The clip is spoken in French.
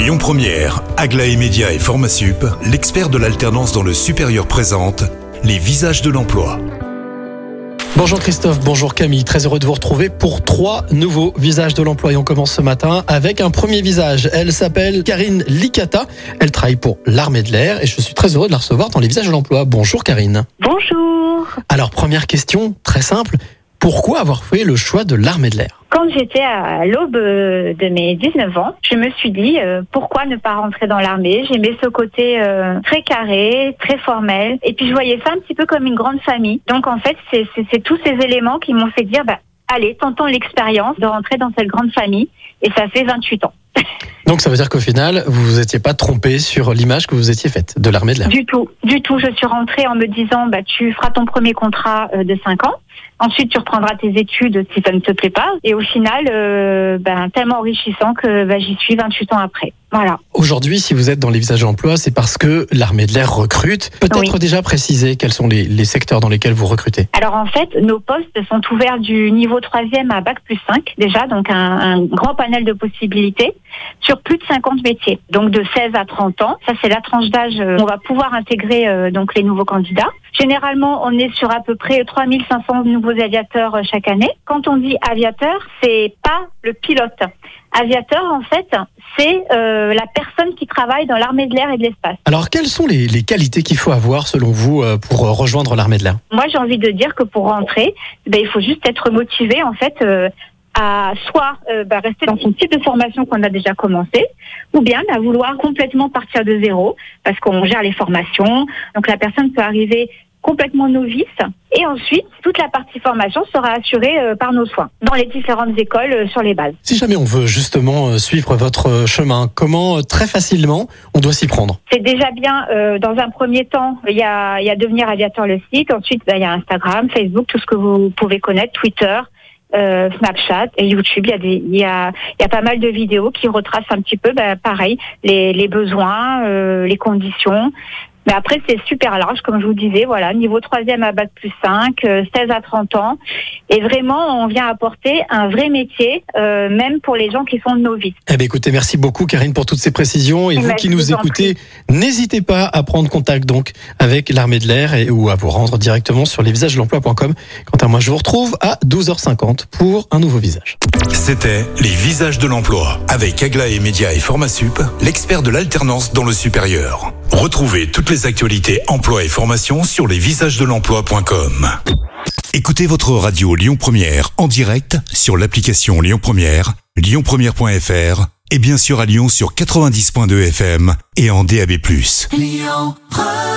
Lyon Première, Aglaé Média et FormaSup, l'expert de l'alternance dans le supérieur présente les visages de l'emploi. Bonjour Christophe, bonjour Camille, très heureux de vous retrouver pour 3 nouveaux visages de l'emploi. Et on commence ce matin avec un premier visage. Elle s'appelle Karine Licata, elle travaille pour l'armée de l'air et je suis très heureux de la recevoir dans les visages de l'emploi. Bonjour Karine. Bonjour. Alors première question, très simple, pourquoi avoir fait le choix de l'armée de l'air ? Quand j'étais à l'aube de mes 19 ans, je me suis dit pourquoi ne pas rentrer dans l'armée. J'aimais ce côté très carré, très formel. Et puis je voyais ça un petit peu comme une grande famille. Donc en fait, c'est tous ces éléments qui m'ont fait dire allez, tentons l'expérience de rentrer dans cette grande famille. Et ça fait 28 ans. Donc ça veut dire qu'au final, vous vous étiez pas trompé sur l'image que vous étiez faite de l'armée de l'air. Du tout. Je suis rentrée en me disant tu feras ton premier contrat de 5 ans. Ensuite, tu reprendras tes études si ça ne te plaît pas. Et au final, tellement enrichissant que j'y suis 28 ans après. Voilà. Aujourd'hui, si vous êtes dans les visages d'emploi, c'est parce que l'armée de l'air recrute. Peut-être déjà préciser quels sont les secteurs dans lesquels vous recrutez. Alors en fait, nos postes sont ouverts du niveau 3e à Bac+5 déjà, donc un grand panel de possibilités sur plus de 50 métiers. Donc de 16 à 30 ans, ça c'est la tranche d'âge où on va pouvoir intégrer donc les nouveaux candidats. Généralement, on est sur à peu près 3500 nouveaux aviateurs chaque année. Quand on dit aviateur, c'est pas le pilote. Aviateur, en fait, c'est la personne qui travaille dans l'armée de l'air et de l'espace. Alors, quelles sont les qualités qu'il faut avoir, selon vous, pour rejoindre l'armée de l'air ? Moi, j'ai envie de dire que pour rentrer, il faut juste être motivé, en fait, à soit rester dans son type de formation qu'on a déjà commencé, ou bien à vouloir complètement partir de zéro, parce qu'on gère les formations. Donc, la personne peut arriver complètement novice. Et ensuite, toute la partie formation sera assurée par nos soins, dans les différentes écoles sur les bases. Si jamais on veut justement suivre votre chemin, comment très facilement on doit s'y prendre ? C'est déjà bien, dans un premier temps, il y a Devenir aviateur le site, ensuite il y a Instagram, Facebook, tout ce que vous pouvez connaître, Twitter, Snapchat et YouTube, il y a pas mal de vidéos qui retracent un petit peu, pareil, les besoins, les conditions. Mais après, c'est super large, comme je vous disais, voilà, niveau 3e à Bac+5, 16 à 30 ans. Et vraiment, on vient apporter un vrai métier, même pour les gens qui sont novices. Eh bien, écoutez, merci beaucoup, Karine, pour toutes ces précisions. Et vous qui nous écoutez, n'hésitez pas à prendre contact, donc, avec l'armée de l'air ou à vous rendre directement sur lesvisagesdelemploi.com. Quant à moi, je vous retrouve à 12h50 pour un nouveau visage. C'était Les Visages de l'Emploi, avec Aglaé Média et FormaSup, l'expert de l'alternance dans le supérieur. Retrouvez toutes les actualités emploi et formation sur lesvisagesdelemploi.com. Écoutez votre radio Lyon Première en direct sur l'application Lyon Première, lyonpremière.fr et bien sûr à Lyon sur 90.2 FM et en DAB+. Lyon Première.